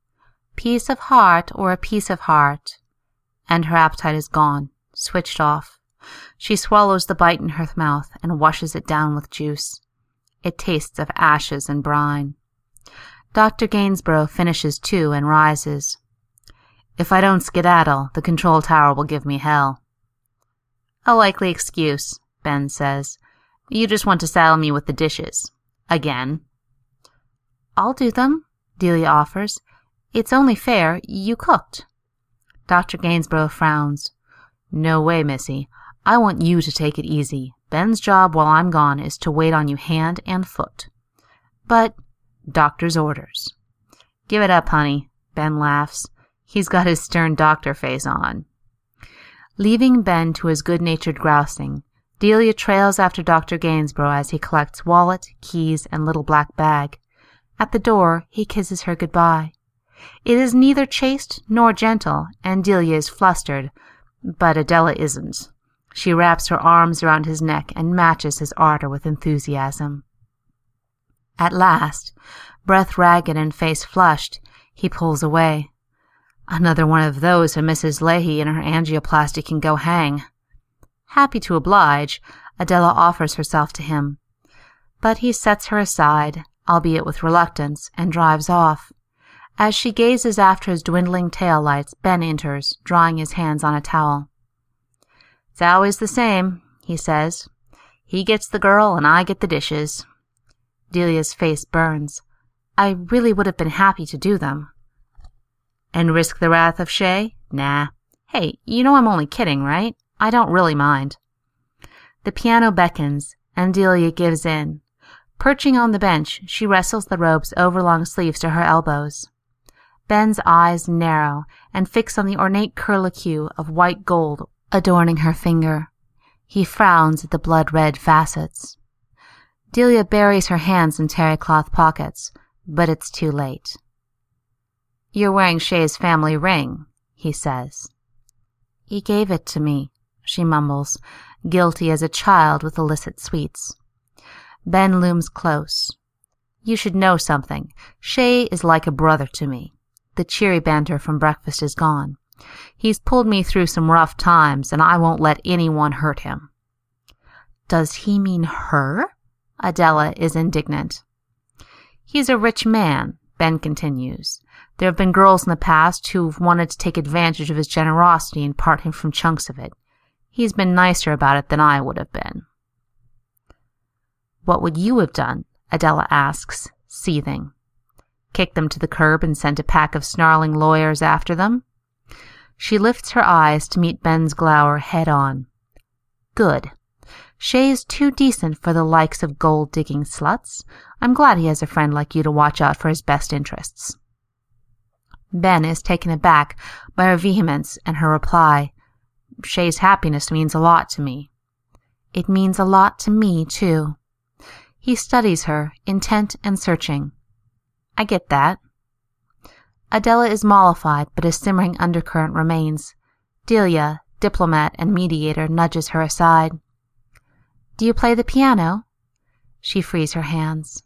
Peace of heart or a piece of heart. And her appetite is gone, switched off. She swallows the bite in her mouth and washes it down with juice. It tastes of ashes and brine. Dr. Gainsborough finishes too and rises. "If I don't skedaddle, the control tower will give me hell." "A likely excuse," Ben says. "You just want to saddle me with the dishes. Again." "I'll do them," Delia offers. "It's only fair. You cooked." Dr. Gainsborough frowns. "No way, missy. I want you to take it easy. Ben's job while I'm gone is to wait on you hand and foot." "But—" "Doctor's orders." "Give it up, honey," Ben laughs. He's got his stern doctor face on. Leaving Ben to his good-natured grousing, Delia trails after Dr. Gainsborough as he collects wallet, keys, and little black bag. At the door, he kisses her goodbye. It is neither chaste nor gentle, and Delia is flustered, but Adela isn't. She wraps her arms around his neck and matches his ardor with enthusiasm. At last, breath ragged and face flushed, he pulls away. Another one of those who Mrs. Leahy and her angioplasty can go hang. Happy to oblige, Adela offers herself to him. But he sets her aside, albeit with reluctance, and drives off. As she gazes after his dwindling tail lights, Ben enters, drying his hands on a towel. "It's always the same," he says. "He gets the girl and I get the dishes." Delia's face burns. "I really would have been happy to do them." "And risk the wrath of Shay? Nah. Hey, you know I'm only kidding, right? I don't really mind." The piano beckons, and Delia gives in. Perching on the bench, she wrestles the robe's overlong sleeves to her elbows. Ben's eyes narrow and fix on the ornate curlicue of white gold adorning her finger. He frowns at the blood-red facets. Delia buries her hands in terrycloth pockets, but it's too late. "You're wearing Shay's family ring," he says. "He gave it to me," she mumbles, guilty as a child with illicit sweets. Ben looms close. "You should know something. Shay is like a brother to me." The cheery banter from breakfast is gone. "He's pulled me through some rough times, and I won't let anyone hurt him." "Does he mean her?" Adela is indignant. "He's a rich man," Ben continues. "There have been girls in the past who've wanted to take advantage of his generosity and part him from chunks of it. He's been nicer about it than I would have been." "What would you have done?" Adela asks, seething. "Kicked them to the curb and sent a pack of snarling lawyers after them?" She lifts her eyes to meet Ben's glower head-on. "Good. Shay's too decent for the likes of gold-digging sluts. I'm glad he has a friend like you to watch out for his best interests." Ben is taken aback by her vehemence and her reply, "Shay's happiness means a lot to me." "It means a lot to me, too." He studies her, intent and searching. "I get that." Adela is mollified, but a simmering undercurrent remains. Delia, diplomat and mediator, nudges her aside. "Do you play the piano?" She frees her hands.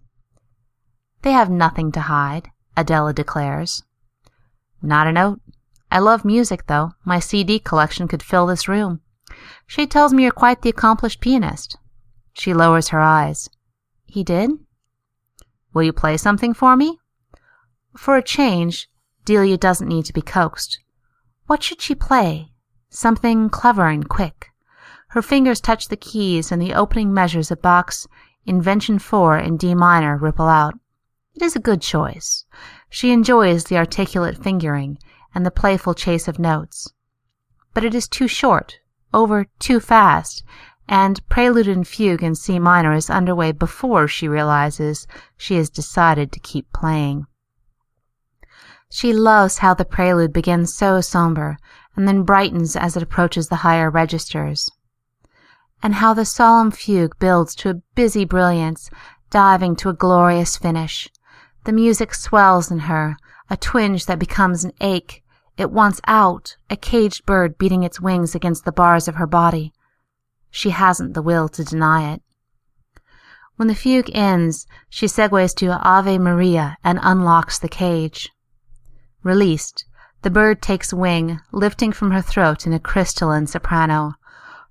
"They have nothing to hide," Adela declares. "Not a note. I love music, though. My CD collection could fill this room. She tells me you're quite the accomplished pianist." She lowers her eyes. "He did?" "Will you play something for me?" For a change, Delia doesn't need to be coaxed. What should she play? Something clever and quick. Her fingers touch the keys, and the opening measures of Bach's Invention IV in D minor ripple out. It is a good choice. She enjoys the articulate fingering and the playful chase of notes. But it is too short, over too fast, and Prelude and Fugue in C minor is underway before she realizes she has decided to keep playing. She loves how the prelude begins so somber and then brightens as it approaches the higher registers, and how the solemn fugue builds to a busy brilliance, diving to a glorious finish. The music swells in her, a twinge that becomes an ache. It wants out, a caged bird beating its wings against the bars of her body. She hasn't the will to deny it. When the fugue ends, she segues to Ave Maria and unlocks the cage. Released, the bird takes wing, lifting from her throat in a crystalline soprano.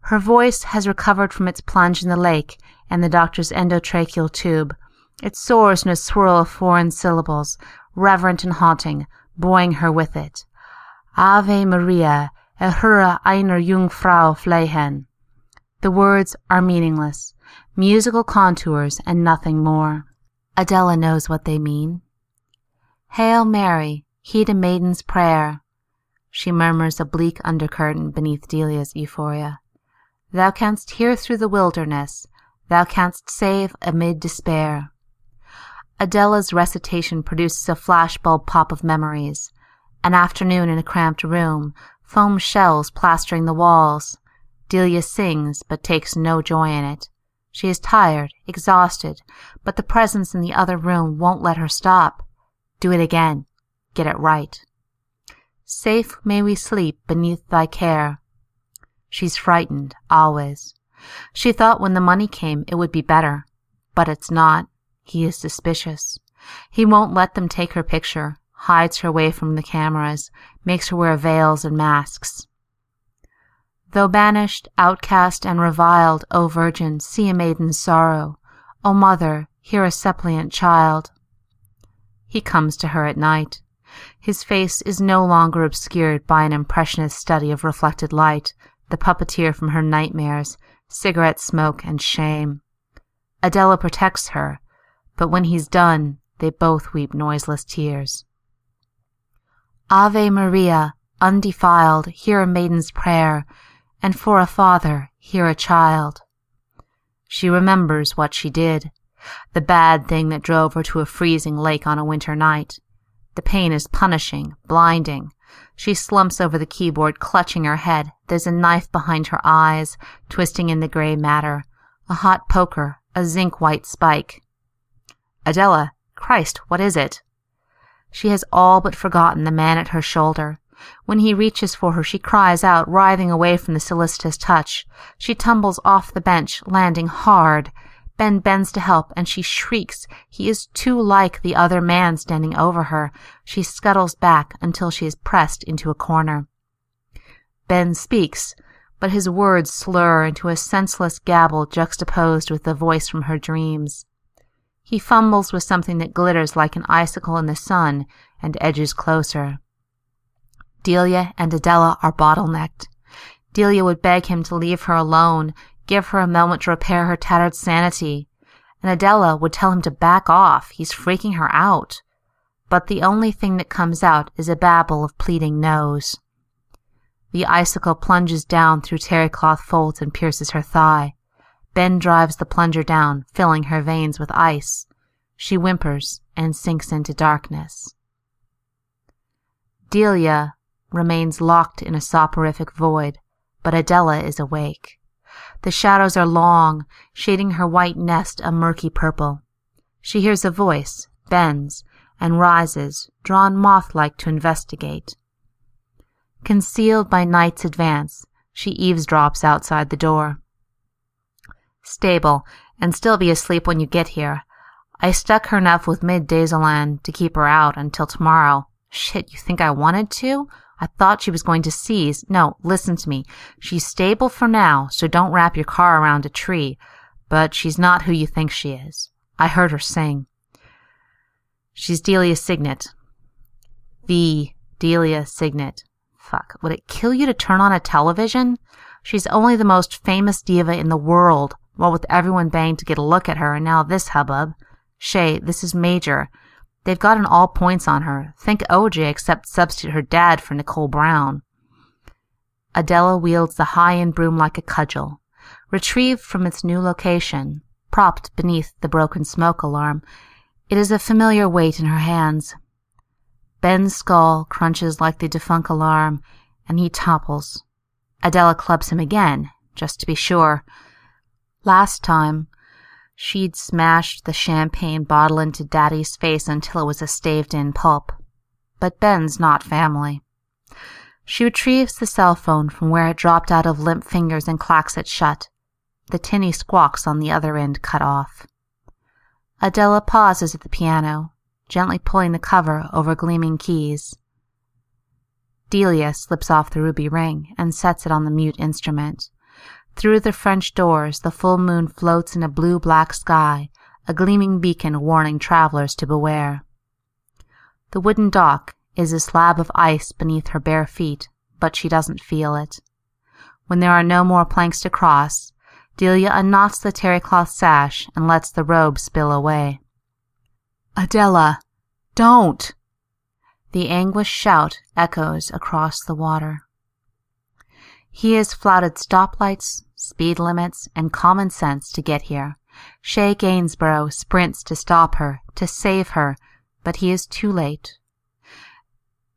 Her voice has recovered from its plunge in the lake and the doctor's endotracheal tube. It soars in a swirl of foreign syllables, reverent and haunting, buoying her with it. Ave Maria, erhöre einer Jungfrau Flehen. The words are meaningless, musical contours and nothing more. Adela knows what they mean. "Hail Mary, heed a maiden's prayer," she murmurs, a bleak undercurrent beneath Delia's euphoria. "Thou canst hear through the wilderness, thou canst save amid despair." Adela's recitation produces a flashbulb pop of memories. An afternoon in a cramped room, foam shells plastering the walls. Delia sings, but takes no joy in it. She is tired, exhausted, but the presence in the other room won't let her stop. Do it again. Get it right. "Safe may we sleep beneath thy care." She's frightened, always. She thought when the money came it would be better, but it's not. He is suspicious. He won't let them take her picture, hides her away from the cameras, makes her wear veils and masks. "Though banished, outcast, and reviled, O Virgin, see a maiden's sorrow. O Mother, hear a suppliant child." He comes to her at night. His face is no longer obscured by an impressionist study of reflected light, the puppeteer from her nightmares, cigarette smoke, and shame. Adela protects her, but when he's done, they both weep noiseless tears. "Ave Maria, undefiled, hear a maiden's prayer, and for a father, hear a child." She remembers what she did, the bad thing that drove her to a freezing lake on a winter night. The pain is punishing, blinding. She slumps over the keyboard, clutching her head. There's a knife behind her eyes, twisting in the gray matter. A hot poker, a zinc-white spike. "Adela, Christ, what is it?" She has all but forgotten the man at her shoulder. When he reaches for her, she cries out, writhing away from the solicitous touch. She tumbles off the bench, landing hard. Ben bends to help, and she shrieks. He is too like the other man standing over her. She scuttles back until she is pressed into a corner. Ben speaks, but his words slur into a senseless gabble juxtaposed with the voice from her dreams. He fumbles with something that glitters like an icicle in the sun and edges closer. Delia and Adela are bottlenecked. Delia would beg him to leave her alone, give her a moment to repair her tattered sanity, and Adela would tell him to back off. He's freaking her out. But the only thing that comes out is a babble of pleading no's. The icicle plunges down through terrycloth folds and pierces her thigh. Ben drives the plunger down, filling her veins with ice. She whimpers and sinks into darkness. Delia remains locked in a soporific void, but Adela is awake. The shadows are long, shading her white nest a murky purple. She hears a voice, bends, and rises, drawn moth-like to investigate. Concealed by night's advance, she eavesdrops outside the door. Stable, and still be asleep when you get here. I stuck her enough with mid-Daisland to keep her out until tomorrow. Shit, you think I wanted to? I thought she was going to seize. No, listen to me. She's stable for now, so don't wrap your car around a tree. But she's not who you think she is. I heard her sing. She's Delia Signet. The Delia Signet. Fuck, would it kill you to turn on a television? She's only the most famous diva in the world, well, with everyone banged to get a look at her, and now this hubbub. Shay, this is major. They've gotten all points on her. Think OJ, except substitute her dad for Nicole Brown. Adela wields the high-end broom like a cudgel. Retrieved from its new location, propped beneath the broken smoke alarm, it is a familiar weight in her hands. Ben's skull crunches like the defunct alarm, and he topples. Adela clubs him again, just to be sure. Last time, she'd smashed the champagne bottle into Daddy's face until it was a staved-in pulp. But Ben's not family. She retrieves the cell phone from where it dropped out of limp fingers and clacks it shut. The tinny squawks on the other end cut off. Adela pauses at the piano, gently pulling the cover over gleaming keys. Delia slips off the ruby ring and sets it on the mute instrument. Through the French doors, the full moon floats in a blue-black sky, a gleaming beacon warning travelers to beware. The wooden dock is a slab of ice beneath her bare feet, but she doesn't feel it. When there are no more planks to cross, Delia unknots the terrycloth sash and lets the robe spill away. Adela, don't! The anguished shout echoes across the water. He has flouted stoplights, speed limits, and common sense to get here. Shay Gainsborough sprints to stop her, to save her, but he is too late.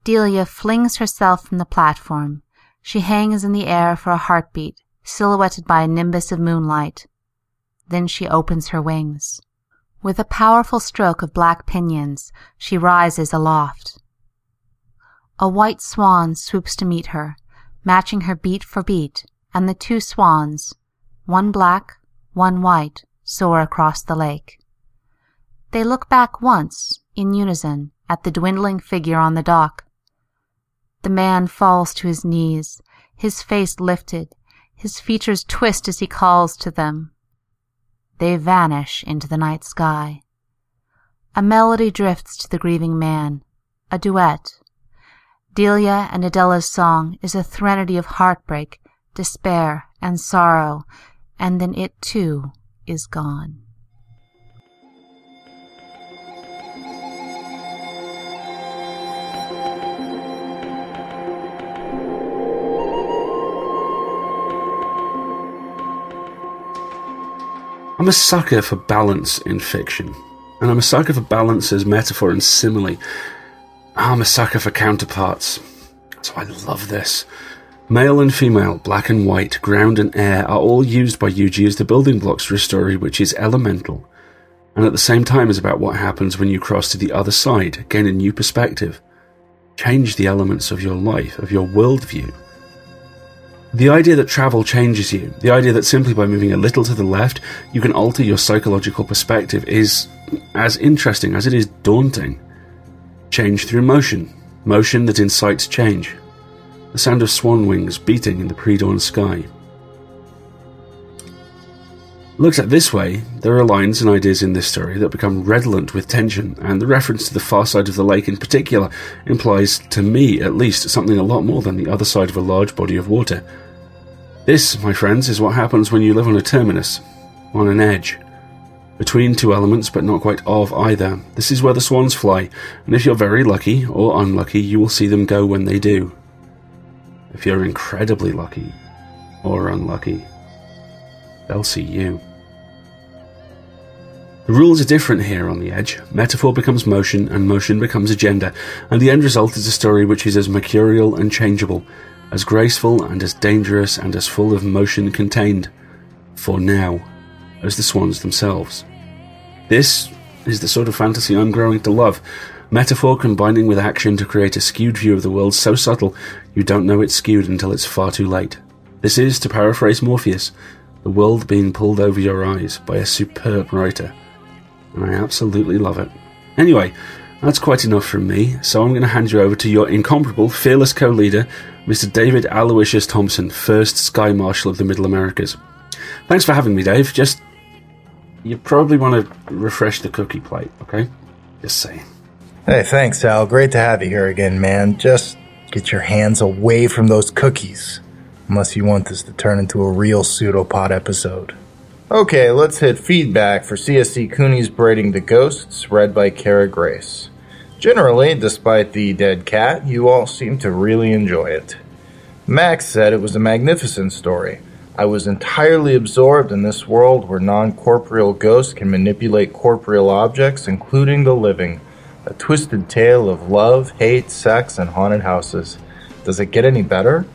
Delia flings herself from the platform. She hangs in the air for a heartbeat, silhouetted by a nimbus of moonlight. Then she opens her wings. With a powerful stroke of black pinions, she rises aloft. A white swan swoops to meet her, matching her beat for beat, and the two swans, one black, one white, soar across the lake. They look back once, in unison, at the dwindling figure on the dock. The man falls to his knees, his face lifted, his features twist as he calls to them. They vanish into the night sky. A melody drifts to the grieving man, a duet. Delia and Adela's song is a threnody of heartbreak, despair, and sorrow, and then it, too, is gone. I'm a sucker for balance in fiction, and I'm a sucker for balance as metaphor and simile. I'm a sucker for counterparts, so I love this. Male and female, black and white, ground and air are all used by Eugie as the building blocks for a story which is elemental. and at the same time is about what happens when you cross to the other side, gain a new perspective, change the elements of your life, of your worldview. The idea that travel changes you, the idea that simply by moving a little to the left, you can alter your psychological perspective is as interesting as it is daunting. Change through motion, motion that incites change. The sound of swan wings beating in the pre-dawn sky. Looked at this way, there are lines and ideas in this story that become redolent with tension, and the reference to the far side of the lake in particular implies, to me at least, something a lot more than the other side of a large body of water. This, my friends, is what happens when you live on a terminus, on an edge, between two elements but not quite of either. This is where the swans fly, and if you're very lucky, or unlucky, you will see them go when they do. If you're incredibly lucky, or unlucky, they'll see you. The rules are different here on the edge. Metaphor becomes motion, and motion becomes agenda, and the end result is a story which is as mercurial and changeable, as graceful and as dangerous and as full of motion contained, for now, as the swans themselves. This is the sort of fantasy I'm growing to love. Metaphor combining with action to create a skewed view of the world so subtle you don't know it's skewed until it's far too late. This is, to paraphrase Morpheus, the world being pulled over your eyes by a superb writer. And I absolutely love it. Anyway, that's quite enough from me, so I'm going to hand you over to your incomparable, fearless co-leader, Mr. David Aloysius Thompson, first Sky Marshal of the Middle Americas. Thanks for having me, Dave. Just, you probably want to refresh the cookie plate, okay? Just saying. Hey, thanks, Al. Great to have you here again, man. Just get your hands away from those cookies, unless you want this to turn into a real Pseudopod episode. Okay, let's hit feedback for CSE Cooney's Braiding the Ghosts, read by Kara Grace. Generally, despite the dead cat, you all seem to really enjoy it. Max said it was a magnificent story. I was entirely absorbed in this world where non-corporeal ghosts can manipulate corporeal objects, including the living. A twisted tale of love, hate, sex, and haunted houses. Does it get any better?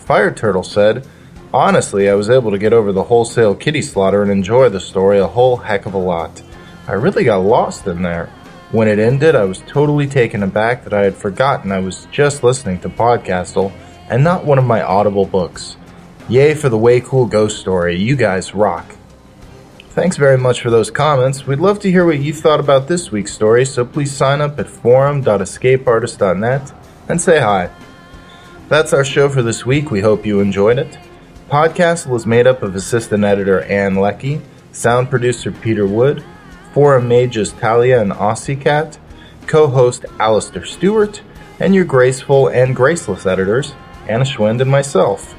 Fire Turtle said, honestly, I was able to get over the wholesale kitty slaughter and enjoy the story a whole heck of a lot. I really got lost in there. When it ended, I was totally taken aback that I had forgotten I was just listening to Podcastle and not one of my Audible books. Yay for the way cool ghost story. You guys rock. Thanks very much for those comments. We'd love to hear what you thought about this week's story, so please sign up at forum.escapeartist.net and say hi. That's our show for this week. We hope you enjoyed it. Podcastle is made up of assistant editor Ann Leckie, sound producer Peter Wood, forum mages Talia and Aussie Cat, co-host Alistair Stewart, and your graceful and graceless editors, Anna Schwind and myself.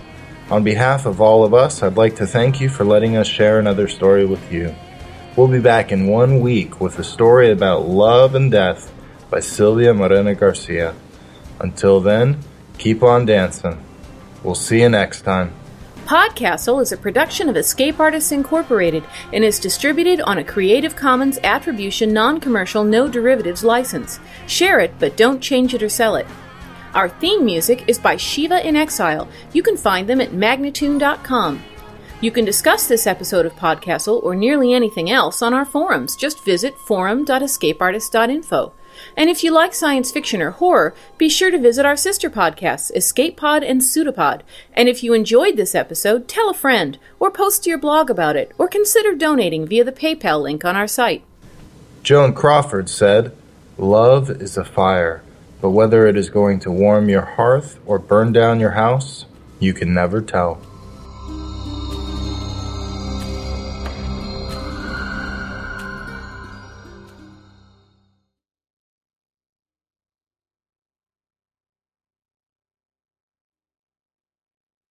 On behalf of all of us, I'd like to thank you for letting us share another story with you. We'll be back in 1 week with a story about love and death by Silvia Morena Garcia. Until then, keep on dancing. We'll see you next time. Podcastle is a production of Escape Artists Incorporated and is distributed on a Creative Commons Attribution Non-Commercial No Derivatives license. Share it, but don't change it or sell it. Our theme music is by Shiva in Exile. You can find them at magnatune.com. You can discuss this episode of Podcastle or nearly anything else on our forums. Just visit forum.escapeartist.info. And if you like science fiction or horror, be sure to visit our sister podcasts, Escape Pod and Pseudopod. And if you enjoyed this episode, tell a friend, or post to your blog about it, or consider donating via the PayPal link on our site. Joan Crawford said, love is a fire, but whether it is going to warm your hearth or burn down your house, you can never tell.